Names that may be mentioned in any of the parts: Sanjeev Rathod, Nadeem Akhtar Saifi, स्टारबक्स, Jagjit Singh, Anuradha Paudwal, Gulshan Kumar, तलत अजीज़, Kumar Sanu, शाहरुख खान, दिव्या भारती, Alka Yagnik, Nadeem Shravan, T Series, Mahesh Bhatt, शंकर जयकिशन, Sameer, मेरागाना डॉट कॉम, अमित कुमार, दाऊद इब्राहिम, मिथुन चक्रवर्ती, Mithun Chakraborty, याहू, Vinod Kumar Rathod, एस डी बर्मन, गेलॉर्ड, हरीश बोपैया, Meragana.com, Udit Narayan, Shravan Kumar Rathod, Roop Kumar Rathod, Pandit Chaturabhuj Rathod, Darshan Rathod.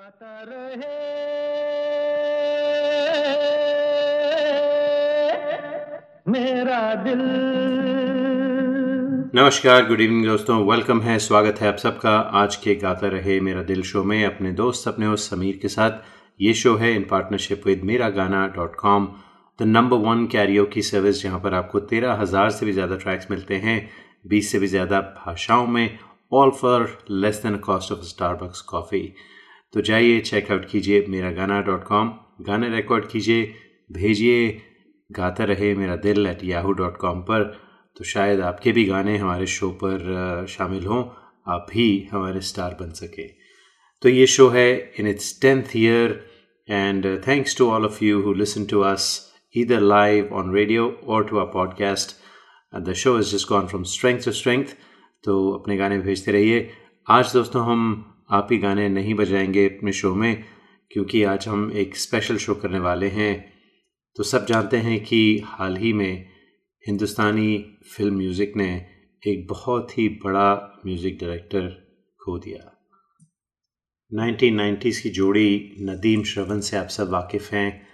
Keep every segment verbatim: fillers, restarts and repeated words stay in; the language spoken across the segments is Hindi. नमस्कार, गुड इवनिंग दोस्तों। वेलकम है, स्वागत है आप सबका आज के गाता रहे मेरा दिल शो में। अपने दोस्त अपने उस समीर के साथ ये शो है in partnership with मेरागाना डॉट कॉम, the number one karaoke service, जहाँ पर आपको तेरह हज़ार से भी ज़्यादा ट्रैक्स मिलते हैं बीस से भी ज़्यादा भाषाओं में, all for less than cost of स्टारबक्स coffee. तो जाइए, चेकआउट कीजिए मेरा गाना डॉट कॉम, गाने रिकॉर्ड कीजिए, भेजिए गाता रहे मेरा दिल एट याहू डॉट कॉम पर, तो शायद आपके भी गाने हमारे शो पर शामिल हों, आप भी हमारे स्टार बन सकें। तो ये शो है in its tenth year and thanks to all of you who listen to us either live on radio or to our podcast. And the show has just gone from strength to strength. तो अपने गाने भेजते रहिए। आज दोस्तों हम आप ही गाने नहीं बजाएंगे अपने शो में, क्योंकि आज हम एक स्पेशल शो करने वाले हैं। तो सब जानते हैं कि हाल ही में हिंदुस्तानी फिल्म म्यूज़िक ने एक बहुत ही बड़ा म्यूज़िक डायरेक्टर खो दिया। नाइनटीन नाइंटीज़ की जोड़ी नदीम श्रवण से आप सब वाकिफ़ हैं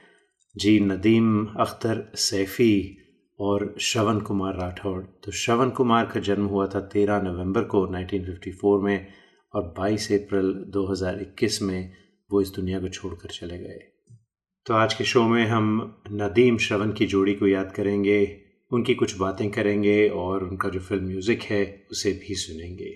जी, नदीम अख्तर सैफ़ी और श्रवण कुमार राठौड़। तो श्रवण कुमार का जन्म हुआ था तेरह नवंबर को नाइनटीन फिफ्टी फोर में, और बाईस अप्रैल दो हज़ार इक्कीस में वो इस दुनिया को छोड़कर चले गए। तो आज के शो में हम नदीम श्रवण की जोड़ी को याद करेंगे, उनकी कुछ बातें करेंगे और उनका जो फिल्म म्यूज़िक है उसे भी सुनेंगे।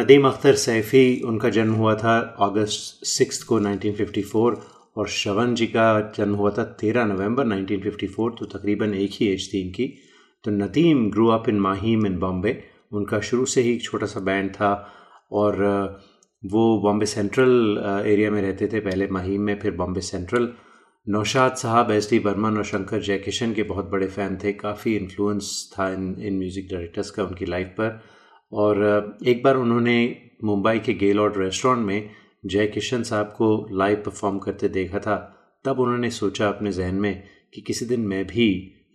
नदीम अख्तर सैफ़ी, उनका जन्म हुआ था अगस्त सिक्स को नाइनटीन फिफ्टी फोर, और श्रवण जी का जन्म हुआ था तेरह नवंबर नाइनटीन फिफ्टी फोर, तो तकरीबन एक ही एज थी इनकी। तो Nadeem grow up in Mahim in Bombay, उनका शुरू से ही एक छोटा सा बैंड था और वो बॉम्बे सेंट्रल एरिया में रहते थे, पहले माहिम में फिर बॉम्बे सेंट्रल। नौशाद साहब, एस डी बर्मन और शंकर जयकिशन के बहुत बड़े फ़ैन थे, काफ़ी इन्फ्लुएंस था इन इन म्यूज़िक डायरेक्टर्स का उनकी लाइफ पर। और एक बार उन्होंने मुंबई के गेलॉर्ड रेस्टोरेंट में जय किशन साहब को लाइव परफॉर्म करते देखा था। तब उन्होंने सोचा अपने जहन में कि किसी दिन मैं भी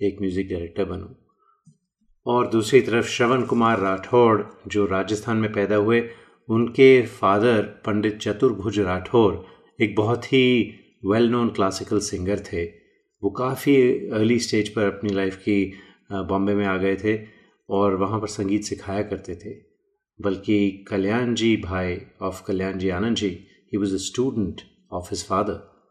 एक म्यूज़िक डायरेक्टर बनूं। और दूसरी तरफ श्रवण कुमार राठौड़, जो राजस्थान में पैदा हुए, उनके फादर पंडित चतुर्भुज राठौड़ एक बहुत ही वेल नोन क्लासिकल सिंगर थे। वो काफ़ी अर्ली स्टेज पर अपनी लाइफ की बॉम्बे में आ गए थे और वहाँ पर संगीत सिखाया करते थे। बल्कि कल्याणजी भाई of Kalyanji Anandji, he was a student of his father.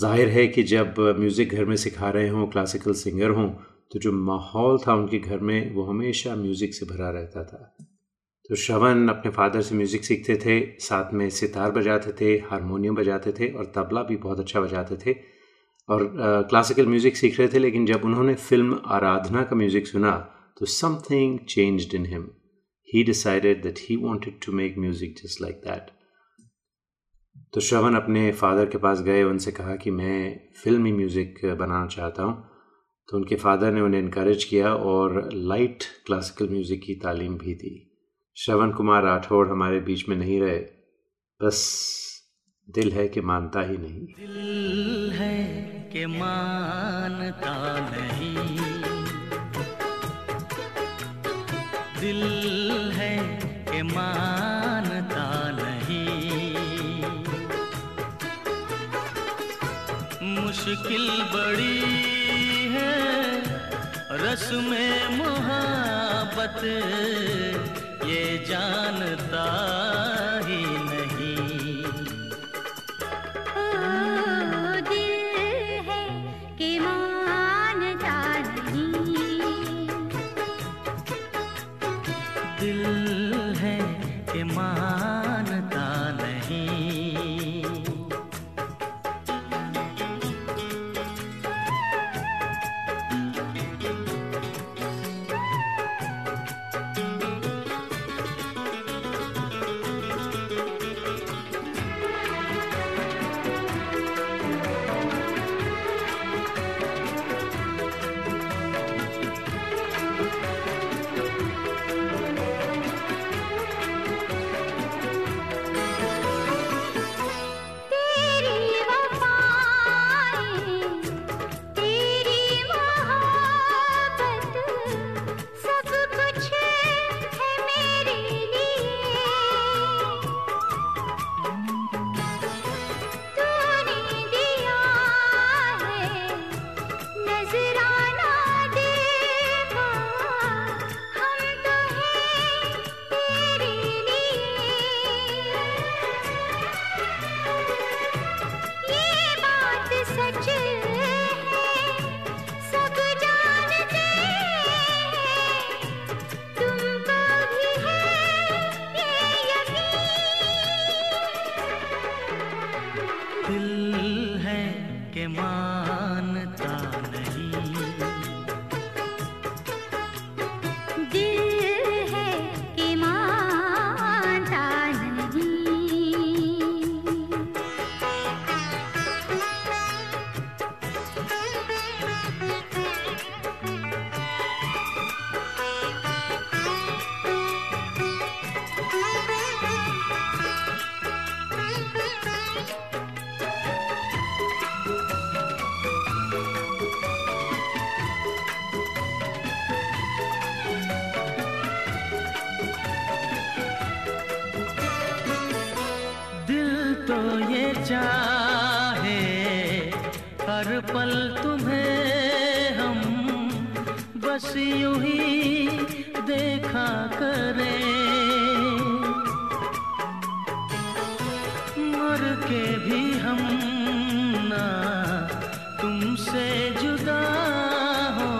जाहिर है कि जब म्यूज़िक घर में सिखा रहे हों, क्लासिकल सिंगर हों, तो जो माहौल था उनके घर में वो हमेशा म्यूज़िक से भरा रहता था। तो श्रवण अपने फादर से म्यूज़िक सीखते थे, साथ में सितार बजाते थे, हारमोनियम बजाते थे और तबला भी बहुत अच्छा बजाते थे, और क्लासिकल म्यूज़िक सीख रहे थे। लेकिन जब उन्होंने फिल्म आराधना का म्यूज़िक सुना तो something changed in him. He decided that he wanted to make music just like that. तो श्रवण अपने फादर के पास गए, उनसे कहा कि मैं फिल्मी म्यूज़िक बनाना चाहता हूँ। तो उनके फादर ने उन्हें इनकरेज किया और लाइट क्लासिकल म्यूज़िक की तालीम भी दी। श्रवण कुमार राठौड़ हमारे बीच में नहीं रहे, बस दिल है कि मानता ही नहीं, दिल है कि मानता नहीं, दिल मानता नहीं, मुश्किल बड़ी है रस्मे मोहब्बत, ये जानता ही नहीं। ओ, दिल है कि मानता नहीं, दिल मानता नहीं। दिल है के मानता नहीं, दिल है के मानता नहीं। चाहे हर पल तुम्हें हम बस यूं ही देखा करें, मर के भी हम ना तुमसे जुदा हो,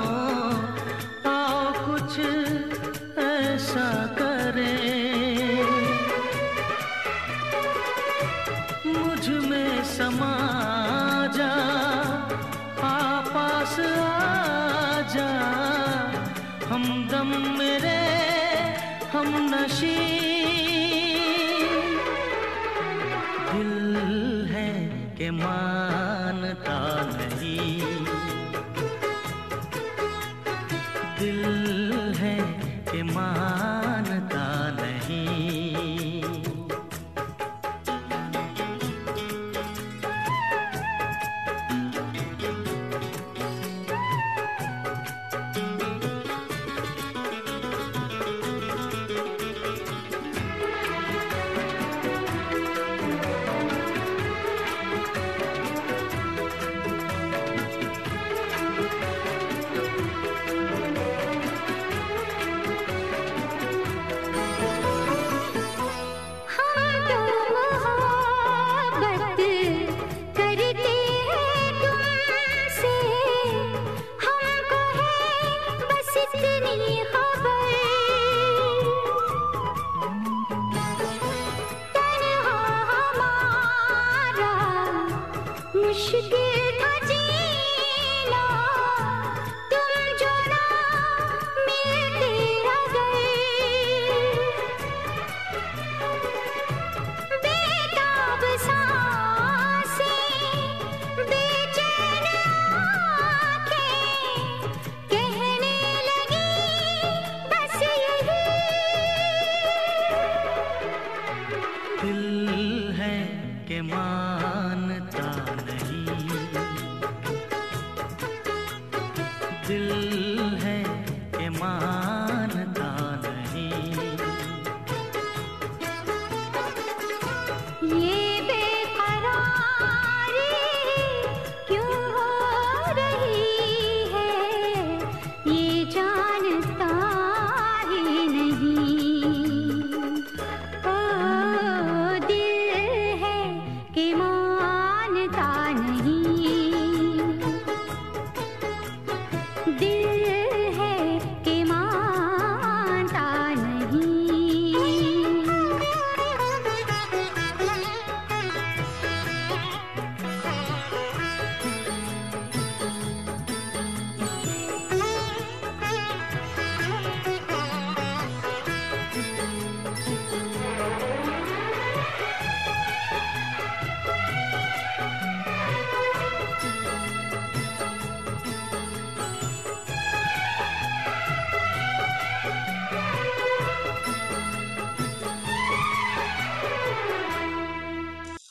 आओ कुछ ऐसा करें। समा जा आपास आ जा, हमदम मेरे हम नशी, दिल है के मानता नहीं, दिल है के मानता नहीं।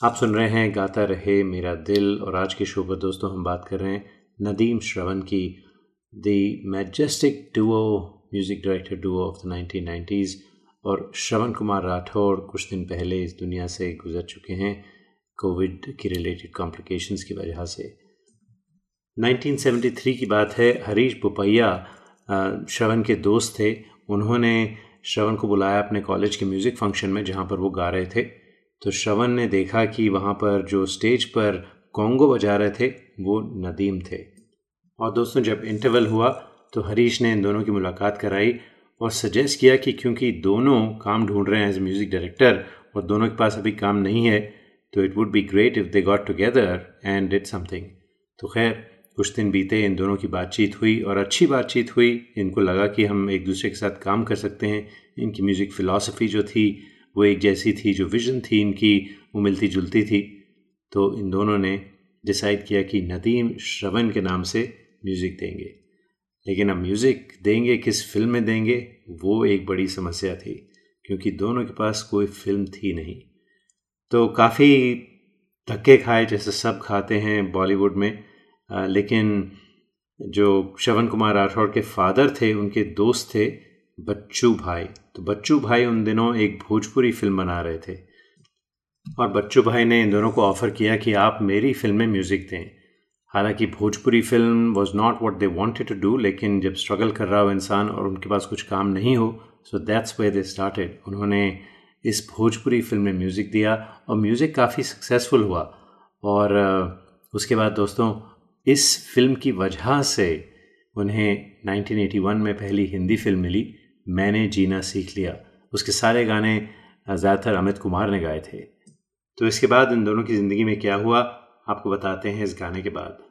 आप सुन रहे हैं गाता रहे मेरा दिल, और आज के शो पर दोस्तों हम बात कर रहे हैं नदीम श्रवण की, the majestic duo, music director duo of the nineteen nineties. और श्रवण कुमार राठौड़ कुछ दिन पहले इस दुनिया से गुजर चुके हैं कोविड की रिलेटेड कॉम्प्लिकेशंस की वजह से। नाइनटीन सेवेंटी थ्री की बात है, हरीश बोपैया श्रवण के दोस्त थे, उन्होंने श्रवण को बुलाया अपने कॉलेज के म्यूज़िक फंक्शन में जहाँ पर वो गा रहे थे। तो श्रवण ने देखा कि वहाँ पर जो स्टेज पर कॉन्गो बजा रहे थे वो नदीम थे, और दोस्तों जब इंटरवल हुआ तो हरीश ने इन दोनों की मुलाकात कराई और सजेस्ट किया कि क्योंकि दोनों काम ढूंढ रहे हैं एज म्यूज़िक डायरेक्टर और दोनों के पास अभी काम नहीं है, तो it would be great if they got together and did something. तो खैर कुछ दिन बीते, इन दोनों की बातचीत हुई और अच्छी बातचीत हुई। इनको लगा कि हम एक दूसरे के साथ काम कर सकते हैं। इनकी म्यूज़िक फ़िलासफ़ी जो थी वो एक जैसी थी, जो विज़न थी इनकी वो मिलती जुलती थी। तो इन दोनों ने डिसाइड किया कि नदीम श्रवण के नाम से म्यूज़िक देंगे। लेकिन अब म्यूज़िक देंगे, किस फिल्म में देंगे, वो एक बड़ी समस्या थी क्योंकि दोनों के पास कोई फिल्म थी नहीं। तो काफ़ी धक्के खाए, जैसे सब खाते हैं बॉलीवुड में। आ, लेकिन जो श्रवण कुमार राठौड़ के फादर थे, उनके दोस्त थे बच्चू भाई। तो बच्चू भाई उन दिनों एक भोजपुरी फिल्म बना रहे थे और बच्चू भाई ने इन दोनों को ऑफ़र किया कि आप मेरी फिल्म में म्यूज़िक दें। हालांकि Bhojpuri film was not what they wanted to do, लेकिन जब स्ट्रगल कर रहा हो इंसान और उनके पास कुछ काम नहीं हो, so that's way they started. उन्होंने इस भोजपुरी फिल्म में म्यूज़िक दिया और म्यूज़िक काफ़ी सक्सेसफुल हुआ। और उसके बाद दोस्तों इस फिल्म की वजह से उन्हें नाइनटीन एटी वन में पहली हिंदी फिल्म मिली, मैंने जीना सीख लिया। उसके सारे गाने ज़्यादातर अमित कुमार ने गाए थे। तो इसके बाद इन दोनों की ज़िंदगी में क्या हुआ आपको बताते हैं इस गाने के बाद।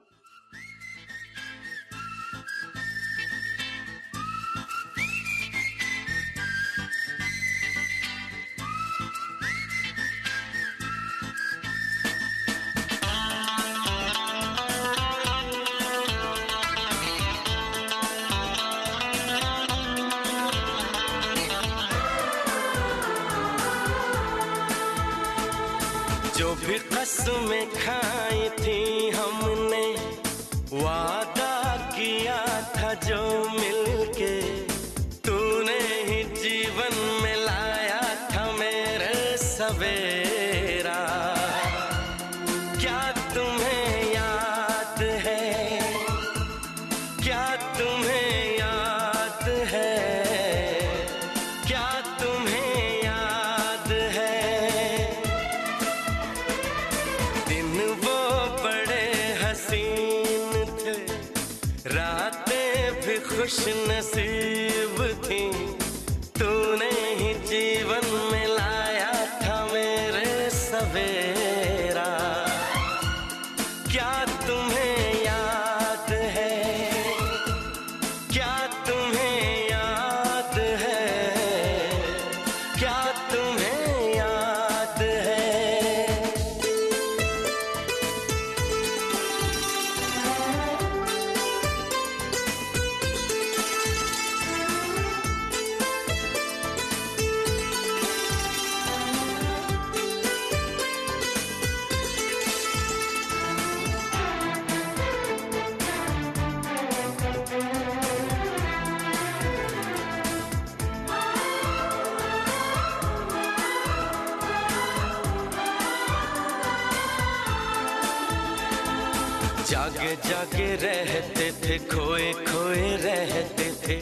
जागे जागे रहते थे, खोए खोए रहते थे,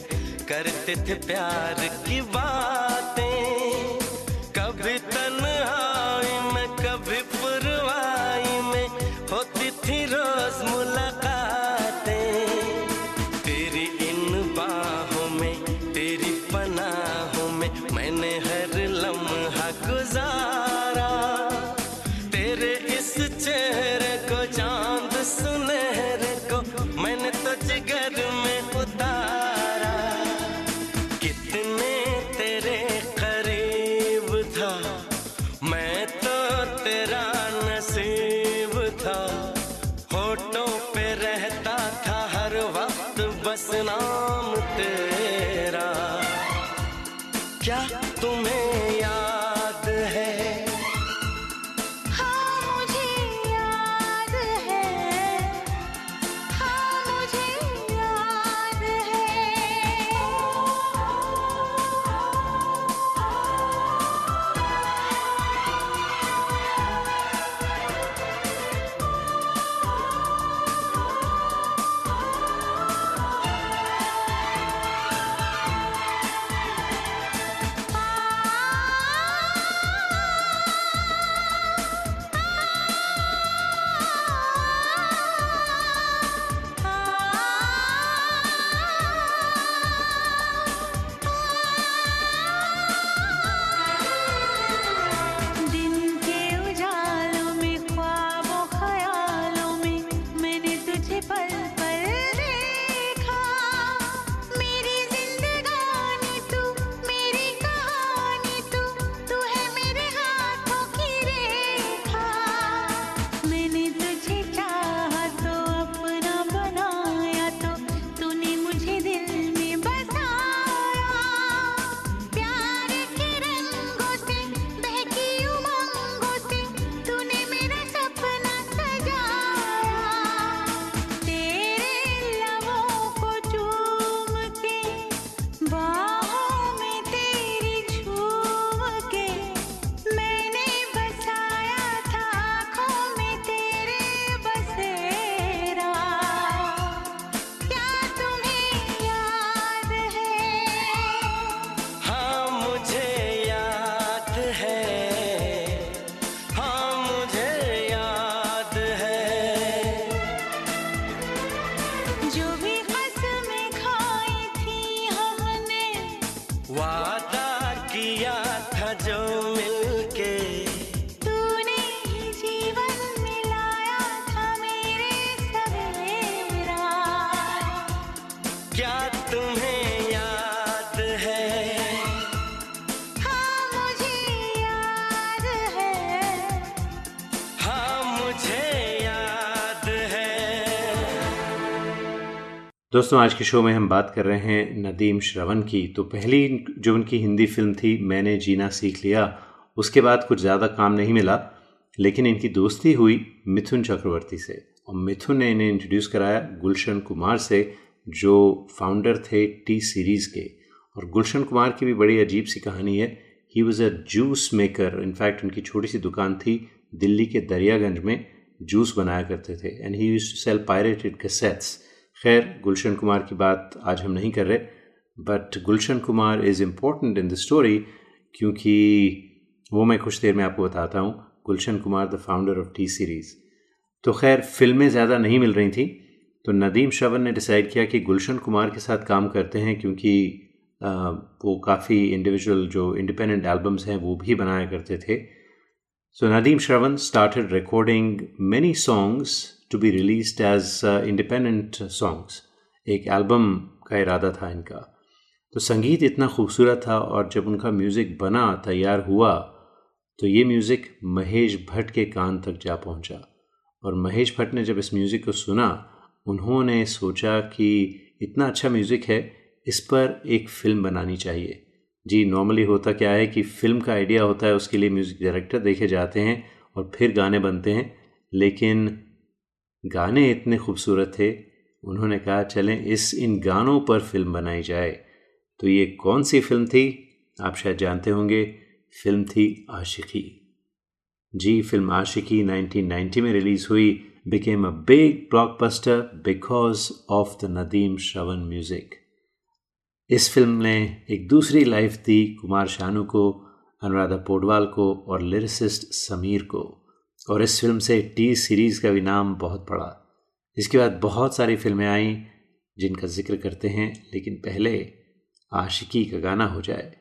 करते थे प्यार की बातें। कभी तन्हाई में कभी पुरवाई में होती थी रोज मुलाकातें। तेरी इन बाहों में तेरी पनाहों में मैंने हर लम्हा गुजारा। तेरे इस चेहरे को जान सुनहर को मैंने तो जिगर में उतारा। कितने तेरे करीब था, मैं तो तेरा नसीब था। होठों पे रहता था हर वक्त बस नाम तेरा। क्या तुम्हें क्या तुम्हें याद है? हाँ मुझे याद है, हाँ मुझे याद है। दोस्तों आज के शो में हम बात कर रहे हैं नदीम श्रवण की। तो पहली जो उनकी हिंदी फिल्म थी मैंने जीना सीख लिया, उसके बाद कुछ ज़्यादा काम नहीं मिला, लेकिन इनकी दोस्ती हुई मिथुन चक्रवर्ती से और मिथुन ने इन्हें इंट्रोड्यूस कराया गुलशन कुमार से, जो फाउंडर थे टी सीरीज़ के। और गुलशन कुमार की भी बड़ी अजीब सी कहानी है। He was a juice maker, in fact उनकी छोटी सी दुकान थी दिल्ली के दरियागंज में, जूस बनाया करते थे and he used to sell pirated cassettes. खैर गुलशन कुमार की बात आज हम नहीं कर रहे, but Gulshan Kumar is important in the story, क्योंकि वो मैं कुछ देर में आपको बताता हूँ। Gulshan Kumar the founder of T Series. तो खैर फिल्में ज़्यादा नहीं मिल रही थी, तो नदीम श्रवण ने डिसाइड किया कि गुलशन कुमार के साथ काम करते हैं, क्योंकि आ, वो काफ़ी इंडिविजुअल जो इंडिपेंडेंट एल्बम्स हैं वो भी बनाया करते थे। So Nadeem Shravan started recording many songs to be released as independent songs. एक एल्बम का इरादा था इनका। तो संगीत इतना खूबसूरत था, और जब उनका म्यूज़िक बना तैयार हुआ तो ये म्यूज़िक महेश भट्ट के कान तक जा पहुंचा। और महेश भट्ट ने जब इस म्यूज़िक को सुना, उन्होंने सोचा कि इतना अच्छा म्यूज़िक है, इस पर एक फ़िल्म बनानी चाहिए। जी नॉर्मली होता क्या है कि फ़िल्म का आइडिया होता है, उसके लिए म्यूज़िक डायरेक्टर देखे जाते हैं और फिर गाने बनते हैं, लेकिन गाने इतने खूबसूरत थे, उन्होंने कहा चलें इस इन गानों पर फ़िल्म बनाई जाए। तो ये कौन सी फ़िल्म थी आप शायद जानते होंगे, फिल्म थी आशिकी। जी फिल्म आशिकी नाइनटीन नाइंटी में रिलीज़ हुई, became a big blockbuster because of the Nadeem Shravan music. इस फिल्म ने एक दूसरी लाइफ दी कुमार शानू को, अनुराधा पौडवाल को और लिरिसिस्ट समीर को, और इस फिल्म से टी सीरीज़ का भी नाम बहुत पड़ा। इसके बाद बहुत सारी फिल्में आईं जिनका जिक्र करते हैं, लेकिन पहले आशिकी का गाना हो जाए।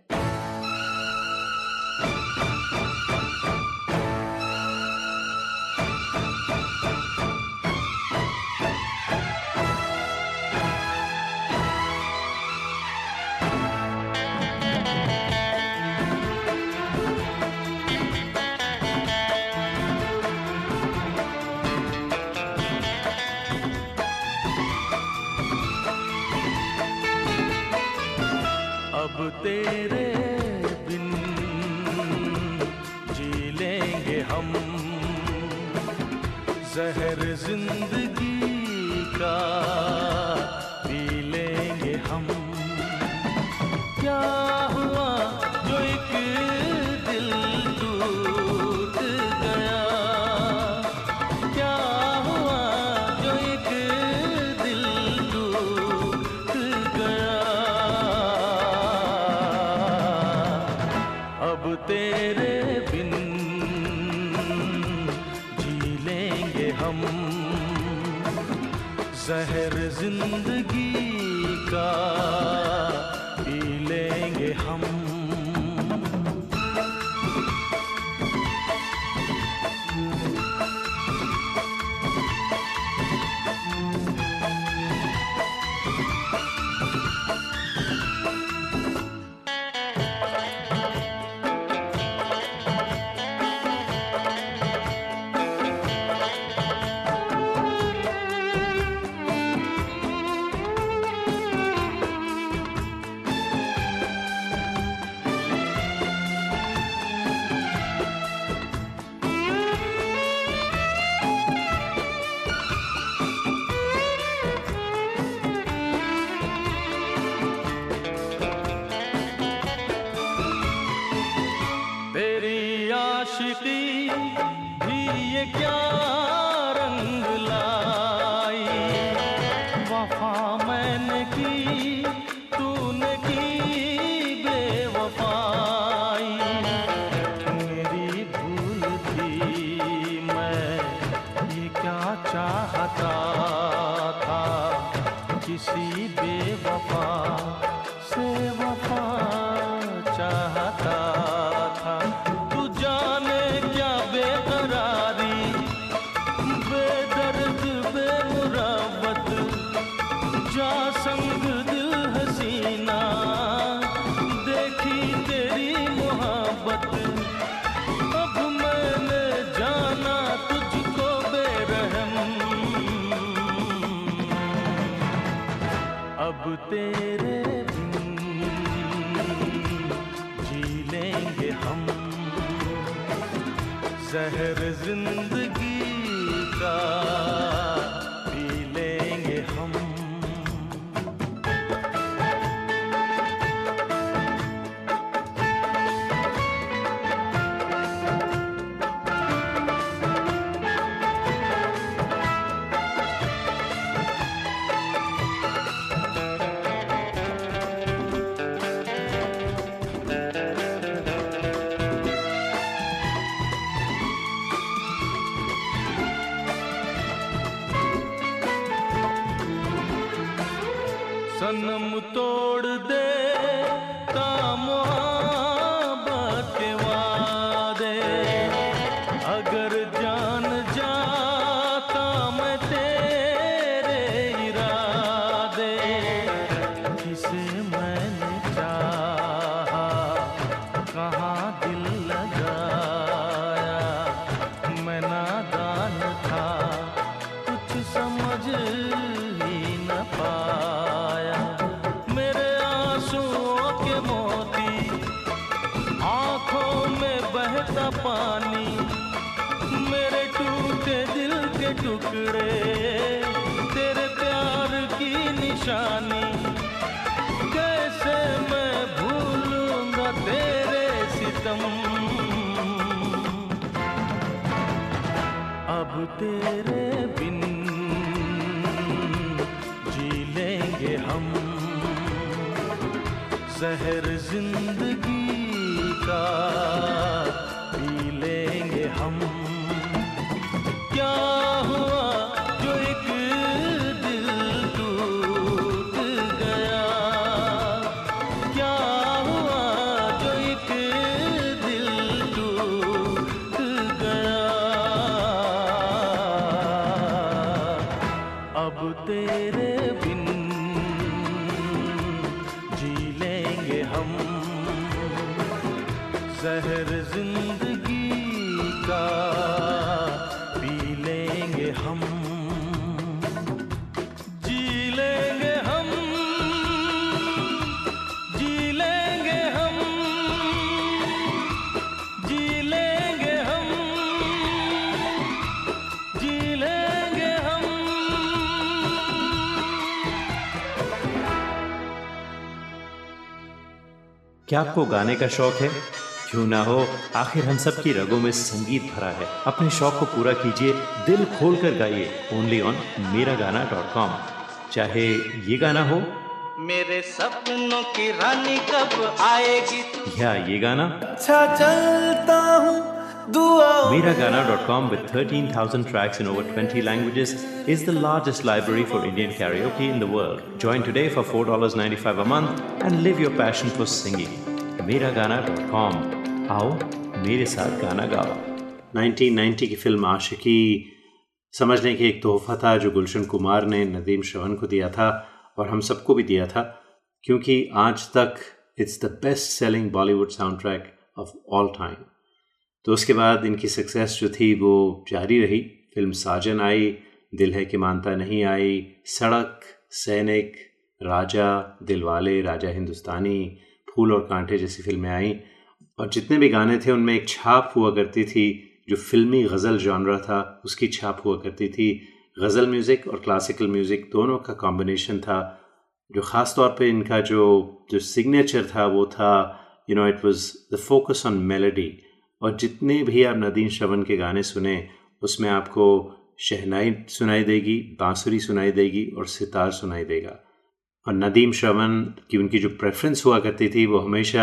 संग तेरे बिन जी लेंगे हम जहर जिंदगी का पी लेंगे हम। सनम तोड़ दे काम मोहब्बत के वादे, अगर जान जाता मैं तेरे इरादे, जिसे मैंने चाहा कहाँ दिल लगाया, मैं नादान था कुछ समझ ही न पाया। पानी मेरे टूटे दिल के टुकड़े, तेरे प्यार की निशानी, कैसे मैं भूलूंगा तेरे सितम। अब तेरे बिन जी लेंगे हम जहर जिंदगी का पी लेंगे हम। क्या हुआ जो एक दिल टूट गया, क्या हुआ जो एक दिल टूट गया। अब तेरे बिन जी लेंगे हम जहर जिंदगी का पी लेंगे हम। जी लेंगे हम, जी लेंगे हम, जी लेंगे हम, जी लेंगे हम। क्या आपको गाने का शौक है? क्यों ना हो, आखिर हम सब की रगों में संगीत भरा है। अपने शौक को पूरा कीजिए, दिल खोलकर गाइए, ओनली ऑन मेरा गाना डॉट कॉम। चाहे ये गाना हो मेरे सपनों की रानी कब आएगी, या ये गाना अच्छा चलता हूँ दुआ। Meragana dot com with thirteen thousand tracks in over twenty languages is the largest library for Indian karaoke in the world. Join today for four dollars and ninety-five cents a month and live your passion for singing. मेरा गाना डॉट कॉम। आओ मेरे साथ गाना गाओ। उन्नीस सौ नब्बे की फिल्म आशिकी समझने की एक तोहफा था जो गुलशन कुमार ने नदीम श्रवण को दिया था और हम सबको भी दिया था, क्योंकि आज तक it's the best selling Bollywood sound track of all time. तो उसके बाद इनकी सक्सेस जो थी वो जारी रही। फिल्म साजन आई, दिल है कि मानता नहीं आई, सड़क, सैनिक, राजा, दिलवाले, राजा हिंदुस्तानी, फूल और कांटे जैसी फिल्में आईं और जितने भी गाने थे उनमें एक छाप हुआ करती थी जो फिल्मी गज़ल जॉनरा था उसकी छाप हुआ करती थी। गज़ल म्यूज़िक और क्लासिकल म्यूज़िक दोनों का कॉम्बिनेशन था। जो ख़ास तौर पे इनका जो जो सिग्नेचर था वो था, you know, it was the focus on melody. और जितने भी आप नदीम श्रवण के गाने सुने उसमें आपको शहनाई सुनाई देगी, बाँसुरी सुनाई देगी और सितार सुनाई देगा। और नदीम श्रवण की उनकी जो प्रेफरेंस हुआ करती थी वो हमेशा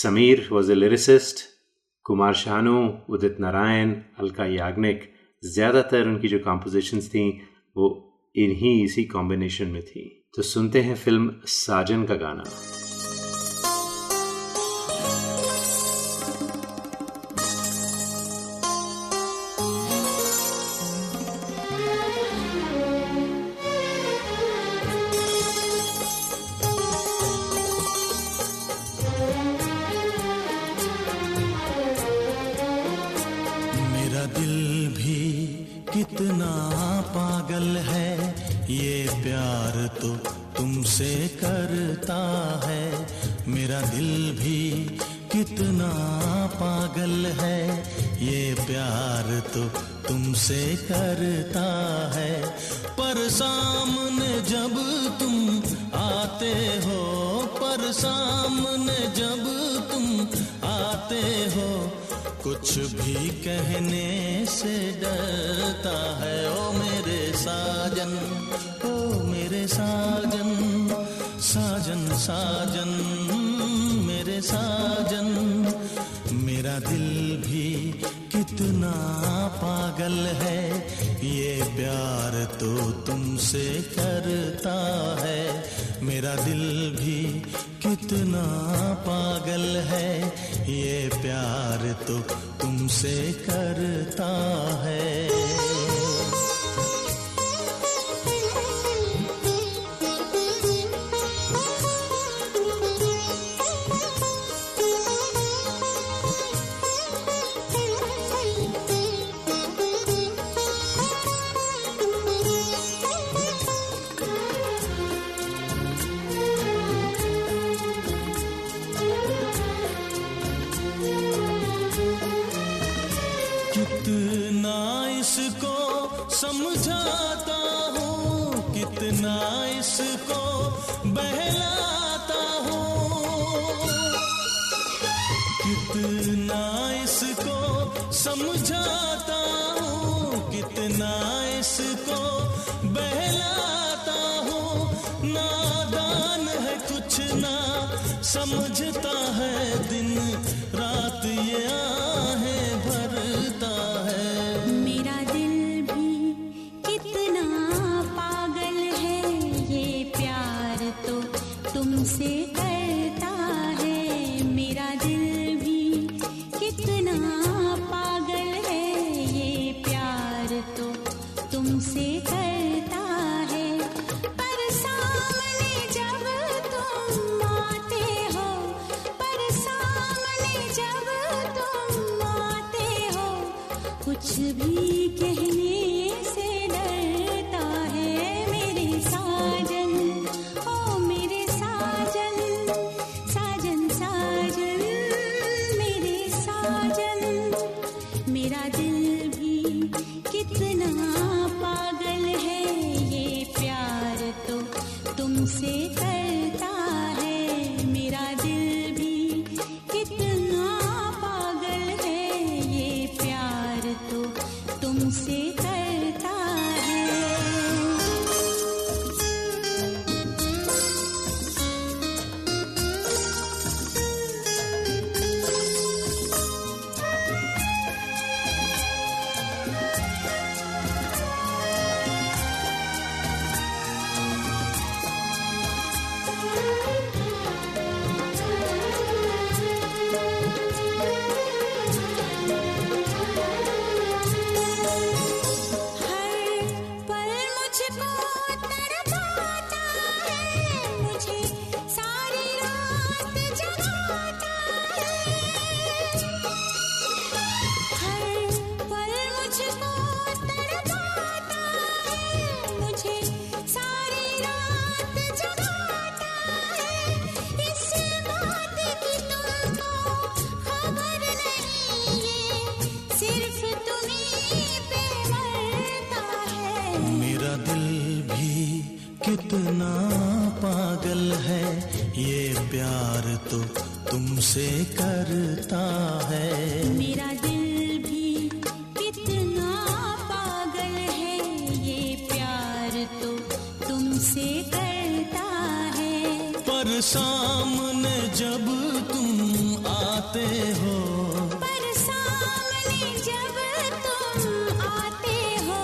Sameer was a lyricist, Kumar Sanu, Udit Narayan, Alka Yagnik, ज़्यादातर उनकी जो कॉम्पोजिशंस थी वो इन्हीं इसी कॉम्बिनेशन में थी। तो सुनते हैं फिल्म साजन का गाना। ये प्यार तो तुमसे करता है, मेरा दिल भी कितना पागल है। ये प्यार तो तुमसे करता है, पर सामने जब तुम आते हो, पर सामने जब तुम आते हो, कुछ भी कहने से डरता है। ओ मेरे साजन, ओ मेरे साजन, साजन साजन मेरे साजन, मेरा दिल भी कितना पागल है। ये प्यार तो तुमसे करता है, मेरा दिल भी कितना पागल है। ये प्यार तो तुमसे करता है। समझता है दिन रात ये आहें भरता है, मेरा दिल भी कितना पागल है। ये प्यार तो तुमसे करता है, मेरा दिल भी कितना पागल है। ये प्यार तो तुमसे करता है, पर सामने जब तुम कुछ भी कहने से डरता है। मेरे साजन, ओ मेरे साजन, साजन साजन मेरे साजन, मेरा दिल भी कितना पागल है। ये प्यार तो तुमसे करता है, मेरा दिल भी कितना पागल है। ये प्यार तो तुमसे करता है। कितना पागल है, ये प्यार तो तुमसे करता है, मेरा दिल भी कितना पागल है। ये प्यार तो तुमसे करता है, पर सामने जब तुम आते हो, पर सामने जब तुम आते हो,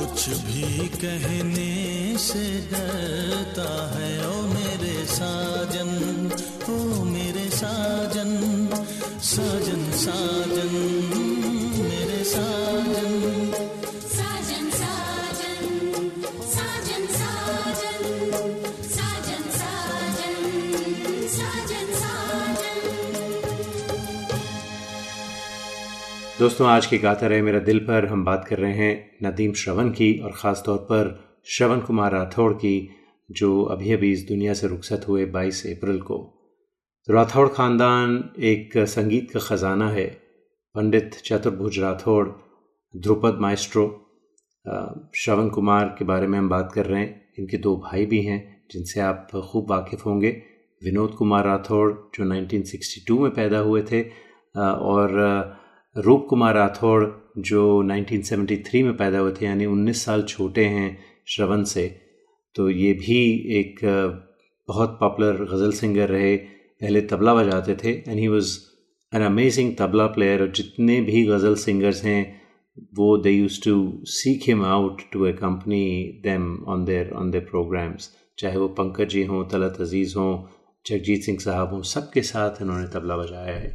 कुछ भी कहने से डरता है। ओ मेरे साजन, ओ मेरे साजन, साजन साजन मेरे साजन, साजन साजन, साजन साजन, साजन साजन, साजन साजन। दोस्तों, आज की गाथा रहे मेरा दिल पर हम बात कर रहे हैं नदीम श्रवण की, और ख़ास तौर पर श्रवण कुमार राठौड़ की, जो अभी अभी इस दुनिया से रुखसत हुए बाईस अप्रैल को। राठौड़ ख़ानदान एक संगीत का ख़जाना है। पंडित चतुर्भुज राठौड़ ध्रुपद माइस्ट्रो, श्रवण कुमार के बारे में हम बात कर रहे हैं। इनके दो भाई भी हैं जिनसे आप खूब वाकिफ़ होंगे, विनोद कुमार राठौड़ जो उन्नीस सौ बासठ में पैदा हुए थे और रूप कुमार राठौड़ जो उन्नीस सौ तिहत्तर में पैदा हुए थे, यानी उन्नीस साल छोटे हैं श्रवण से। तो ये भी एक बहुत पॉपुलर गज़ल सिंगर रहे, पहले तबला बजाते थे and he was an amazing tabla player. और जितने भी गज़ल सिंगर्स हैं वो they use to seek him out to accompany them on their on their programmes, चाहे वो पंकज जी हों, तलत अजीज़ हों, जगजीत सिंह साहब हों, सबके साथ इन्होंने तबला बजाया है।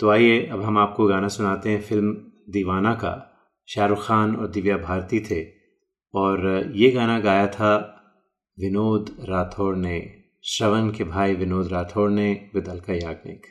तो आइए अब हम आपको गाना सुनाते हैं फिल्म दीवाना का। शाहरुख खान और दिव्या भारती थे और ये गाना गाया था विनोद राठौड़ ने, श्रवण के भाई विनोद राठौड़ ने विद अलका याग्निक।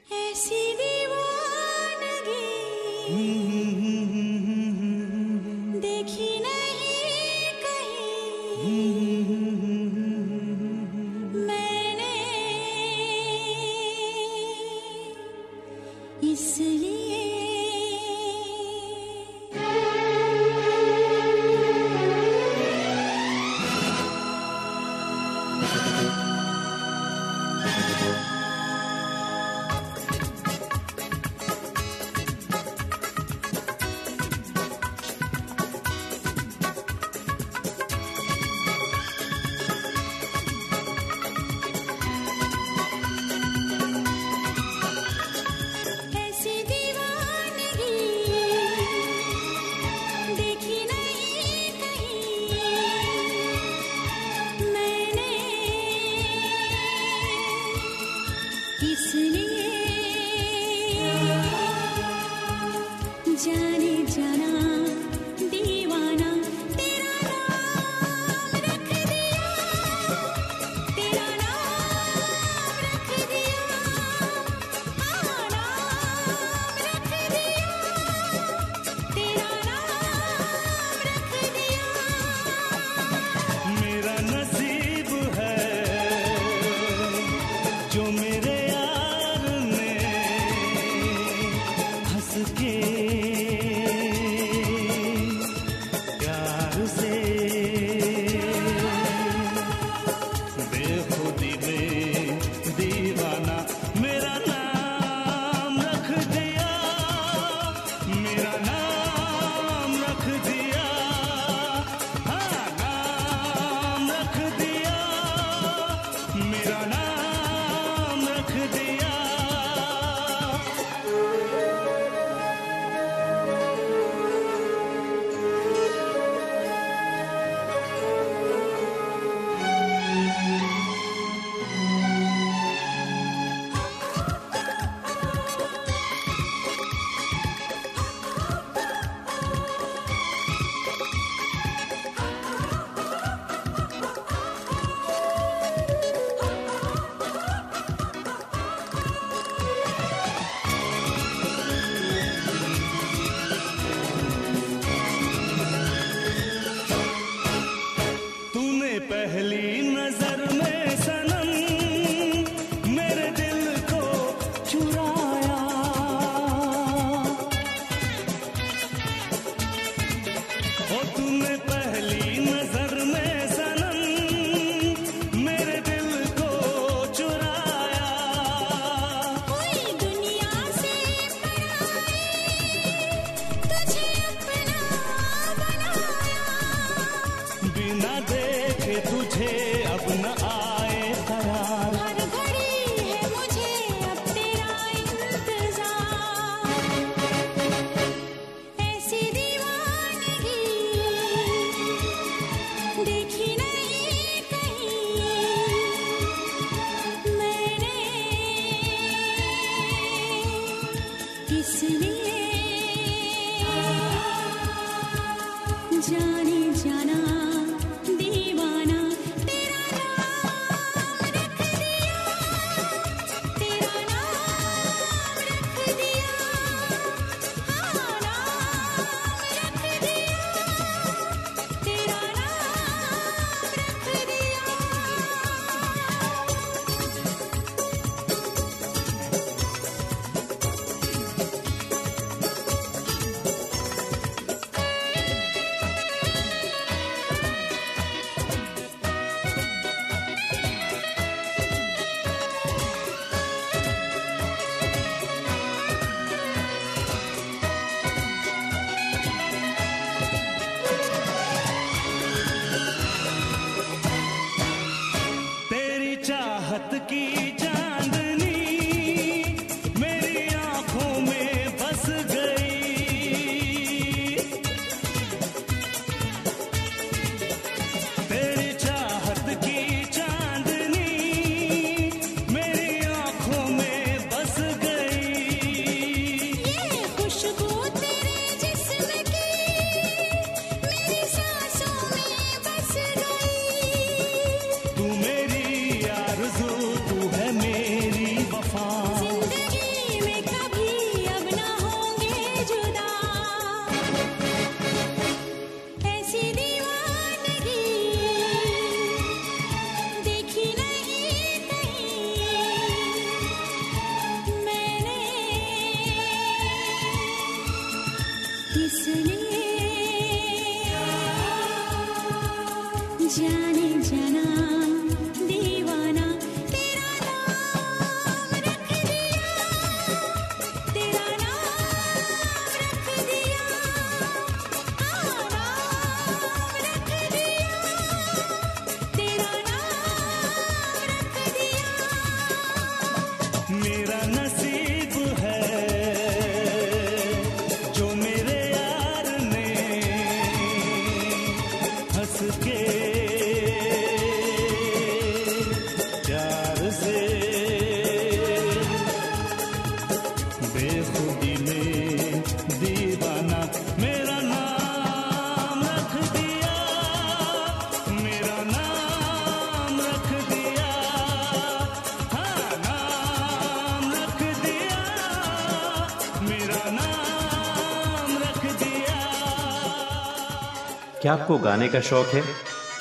क्या आपको गाने का शौक है?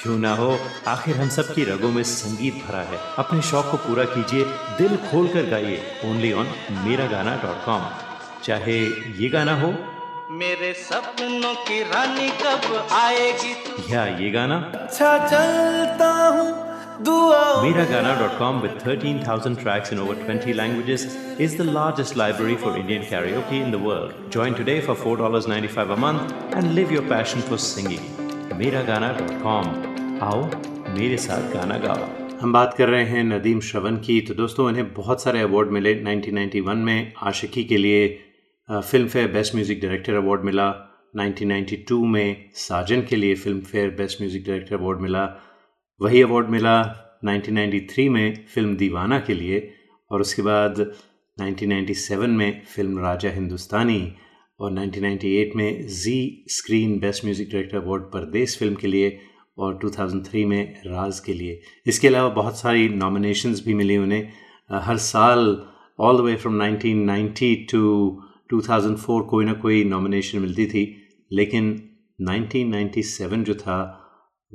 क्यों ना हो, आखिर हम सब की रगों में संगीत भरा है। अपने शौक को पूरा कीजिए, दिल खोलकर गाइए, ओनली ऑन मेरा गाना डॉट कॉम। चाहे ये गाना हो मेरे सपनों की रानी कब आएगी, या ये गाना अच्छा चलता हूँ दुआ। Meragana dot com with thirteen thousand tracks in over twenty languages is the largest library for Indian karaoke in the world. Join today for four dollars ninety-five a month and live your passion for singing. Meragana dot com. आओ मेरे साथ गाना गाओ। हम बात कर रहे हैं नदीम श्रवण की। तो दोस्तों, इन्हें बहुत सारे अवार्ड मिले। उन्नीस सौ इक्यानवे में आशिकी के लिए Filmfare best music director award मिला। उन्नीस सौ बानवे में साजन के लिए Filmfare best music director award मिला, वही अवार्ड मिला उन्नीस सौ तिरानवे में फिल्म दीवाना के लिए, और उसके बाद उन्नीस सौ सत्तानवे में फिल्म राजा हिंदुस्तानी, और उन्नीस सौ अट्ठानवे में Zee screen best music director award Pardes film के लिए, और दो हज़ार तीन में राज के लिए। इसके अलावा बहुत सारी नॉमिनेशंस भी मिली उन्हें। हर साल all the way from nineteen ninety two दो हज़ार चार कोई ना कोई नॉमिनेशन मिलती थी, लेकिन उन्नीस सौ सत्तानवे जो था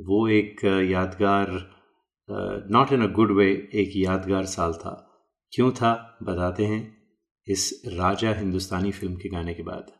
वो एक यादगार, not in a good way, एक यादगार साल था। क्यों था बताते हैं इस राजा हिंदुस्तानी फिल्म के गाने के बाद।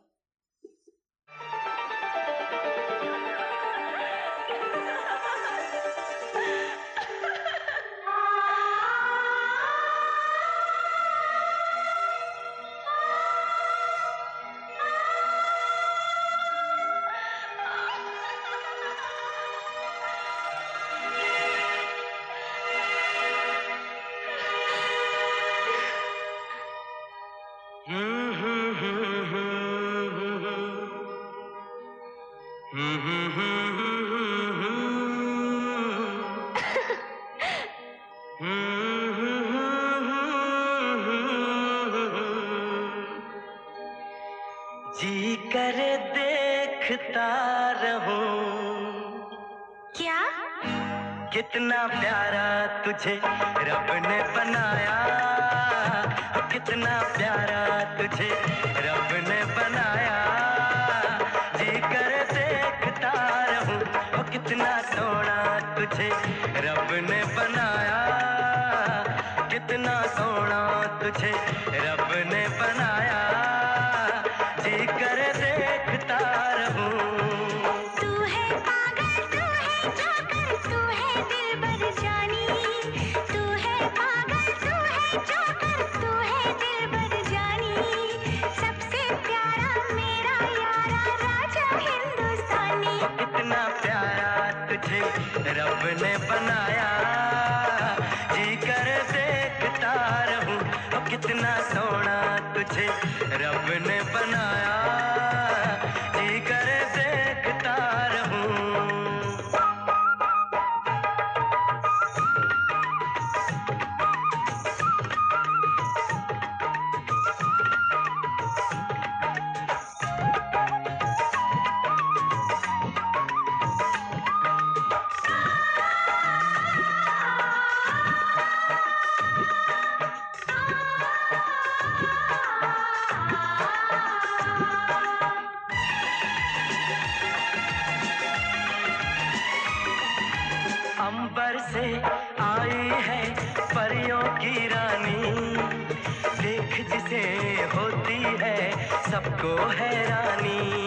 कितना प्यारा तुझे रब ने बनाया, कितना प्यारा तुझे रब ने बनाया, जी कर देखता रहूं, ओ कितना सोना तुझे रब ने बनाया, कितना सोना तुझे रब ने बनाया, जी कर देखता रहूं। रब ने बनाया जी कर देखता रहूं, ओ कितना सोना तुझे रब ने बनाया, जी कर देखता रहूं। सबको हैरानी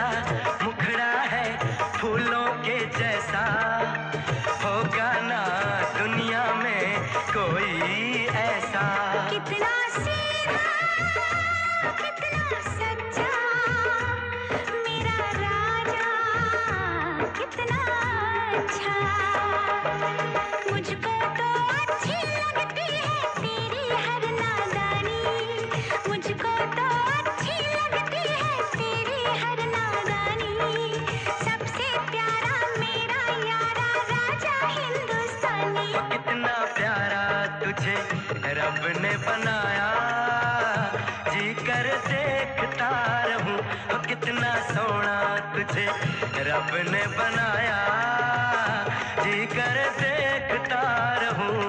जैसा मुखड़ा है फूलों के जैसा, होगा ना दुनिया में कोई ऐसा। कितना सीधा, कितना सच्चा मेरा राजा, कितना अच्छा। मुझको तो अच्छी लगती है तेरी हर नादानी, मुझको तो अच्छी लगती है तेरी हर नादानी। सबसे प्यारा मेरा यारा राजा हिंदुस्तानी। कितना प्यारा तुझे रब ने बनाया, जी कर देखता रहूं कितना सोना तुझे रब ने बनाया, जी कर देखता रहूं।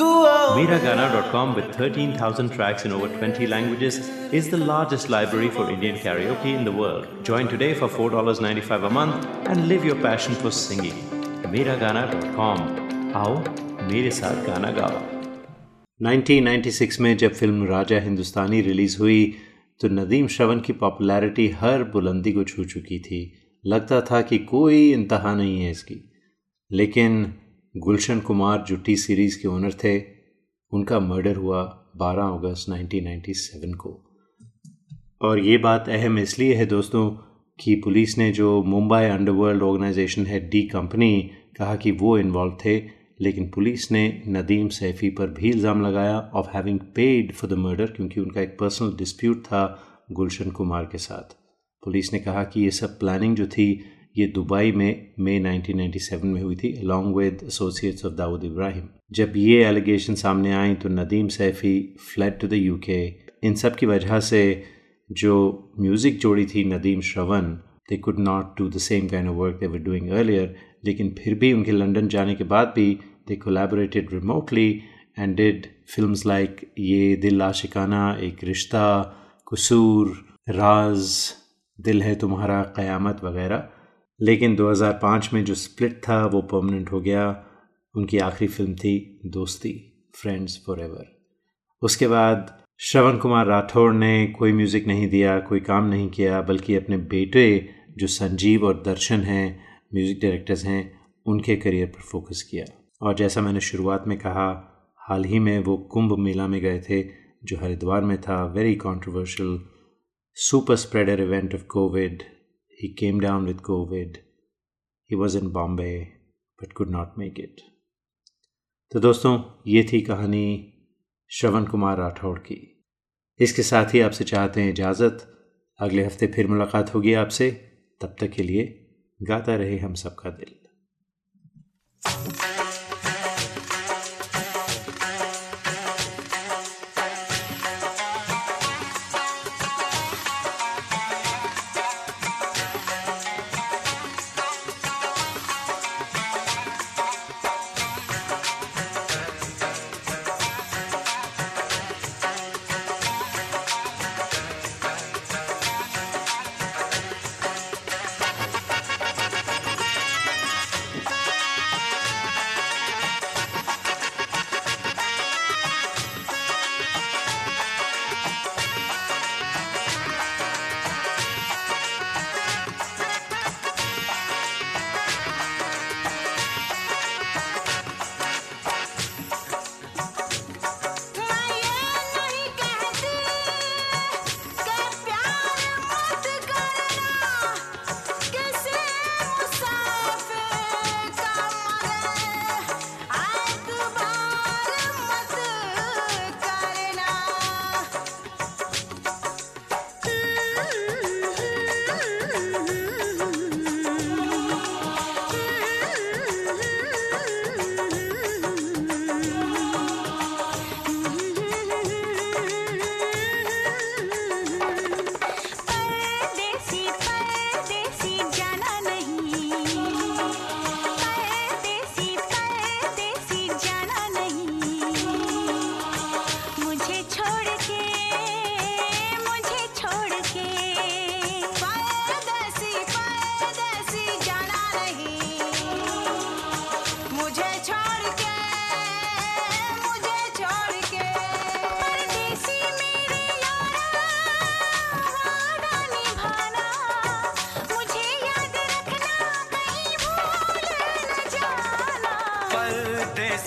दुआ। Meragana dot com with thirteen thousand tracks in over twenty languages is the largest library for Indian karaoke in the world. Join today for four dollars and ninety-five cents a month and live your passion for singing. Meragana dot com. आओ मेरे साथ गाना गाओ। nineteen ninety-six में जब फिल्म राजा हिंदुस्तानी रिलीज हुई तो नदीम श्रवण की पॉपुलैरिटी हर बुलंदी को छू चुकी थी। लगता था कि कोई इंतहा नहीं है इसकी, लेकिन गुलशन कुमार जो टी सीरीज़ के ओनर थे, उनका मर्डर हुआ बारह अगस्त उन्नीस सौ सत्तानवे को। और ये बात अहम इसलिए है दोस्तों कि पुलिस ने जो मुंबई अंडरवर्ल्ड ऑर्गेनाइजेशन है डी कंपनी, कहा कि वो इन्वॉल्व थे, लेकिन पुलिस ने नदीम सैफ़ी पर भी इल्ज़ाम लगाया of having paid for the murder, क्योंकि उनका एक पर्सनल डिस्प्यूट था गुलशन कुमार के साथ। पुलिस ने कहा कि ये सब प्लानिंग जो थी ये दुबई में मई नाइनटीन नाइंटी सेवन में हुई थी, along with associates of दाऊद इब्राहिम। जब ये एलिगेशन सामने आई तो Nadeem Saifi fled to the UK. इन सब की वजह से जो म्यूज़िक जोड़ी थी Nadeem Shravan, they could not do the same kind of work they were doing earlier, लेकिन फिर भी उनके लंदन जाने के बाद भी they collaborated remotely and did films like Yeh Dil आशिकाना, एक रिश्ता, कसूर, राज, दिल है तुम्हारा, क़यामत वगैरह। लेकिन दो हज़ार पाँच में जो स्प्लिट था वो परमानेंट हो गया। उनकी आखिरी फिल्म थी दोस्ती, फ्रेंड्स फॉरएवर। उसके बाद श्रवण कुमार राठौड़ ने कोई म्यूज़िक नहीं दिया, कोई काम नहीं किया, बल्कि अपने बेटे जो संजीव और दर्शन हैं, म्यूज़िक डायरेक्टर्स हैं, उनके करियर पर फोकस किया। और जैसा मैंने शुरुआत में कहा, हाल ही में वो कुंभ मेला में गए थे जो हरिद्वार में था, very controversial super spreader event of Covid. He came down with COVID. He was in Bombay but could not make it. तो दोस्तों, ये थी कहानी श्रवण कुमार राठौड़ की। इसके साथ ही आपसे चाहते हैं इजाज़त। अगले हफ्ते फिर मुलाकात होगी आपसे। तब तक के लिए गाता रहे हम सबका दिल।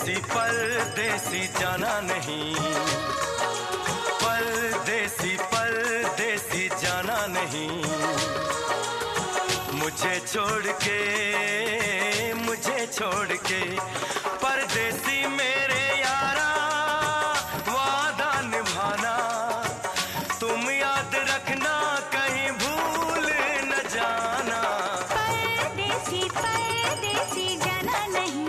परदेसी जाना नहीं, परदेसी परदेसी जाना नहीं, मुझे छोड़ के मुझे छोड़ के परदेसी मेरे यारा वादा निभाना, तुम याद रखना कहीं भूल न जाना। परदेसी परदेसी जाना नहीं,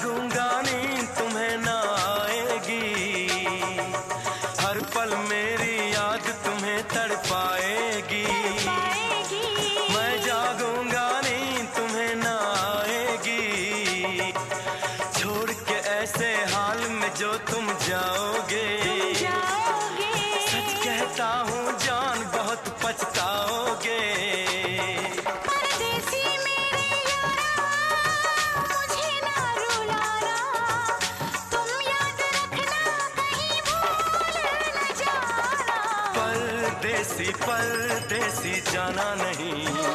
दूंगा नींद तुम्हें ना आएगी, हर पल मेरी याद तुम्हें तड़पाएगी, मैं जागूंगा नींद तुम्हें ना आएगी, छोड़ के ऐसे हाल में जो तुम जाओगे, सच कहता हूँ जान बहुत पछताओगे। परदेसी जाना नहीं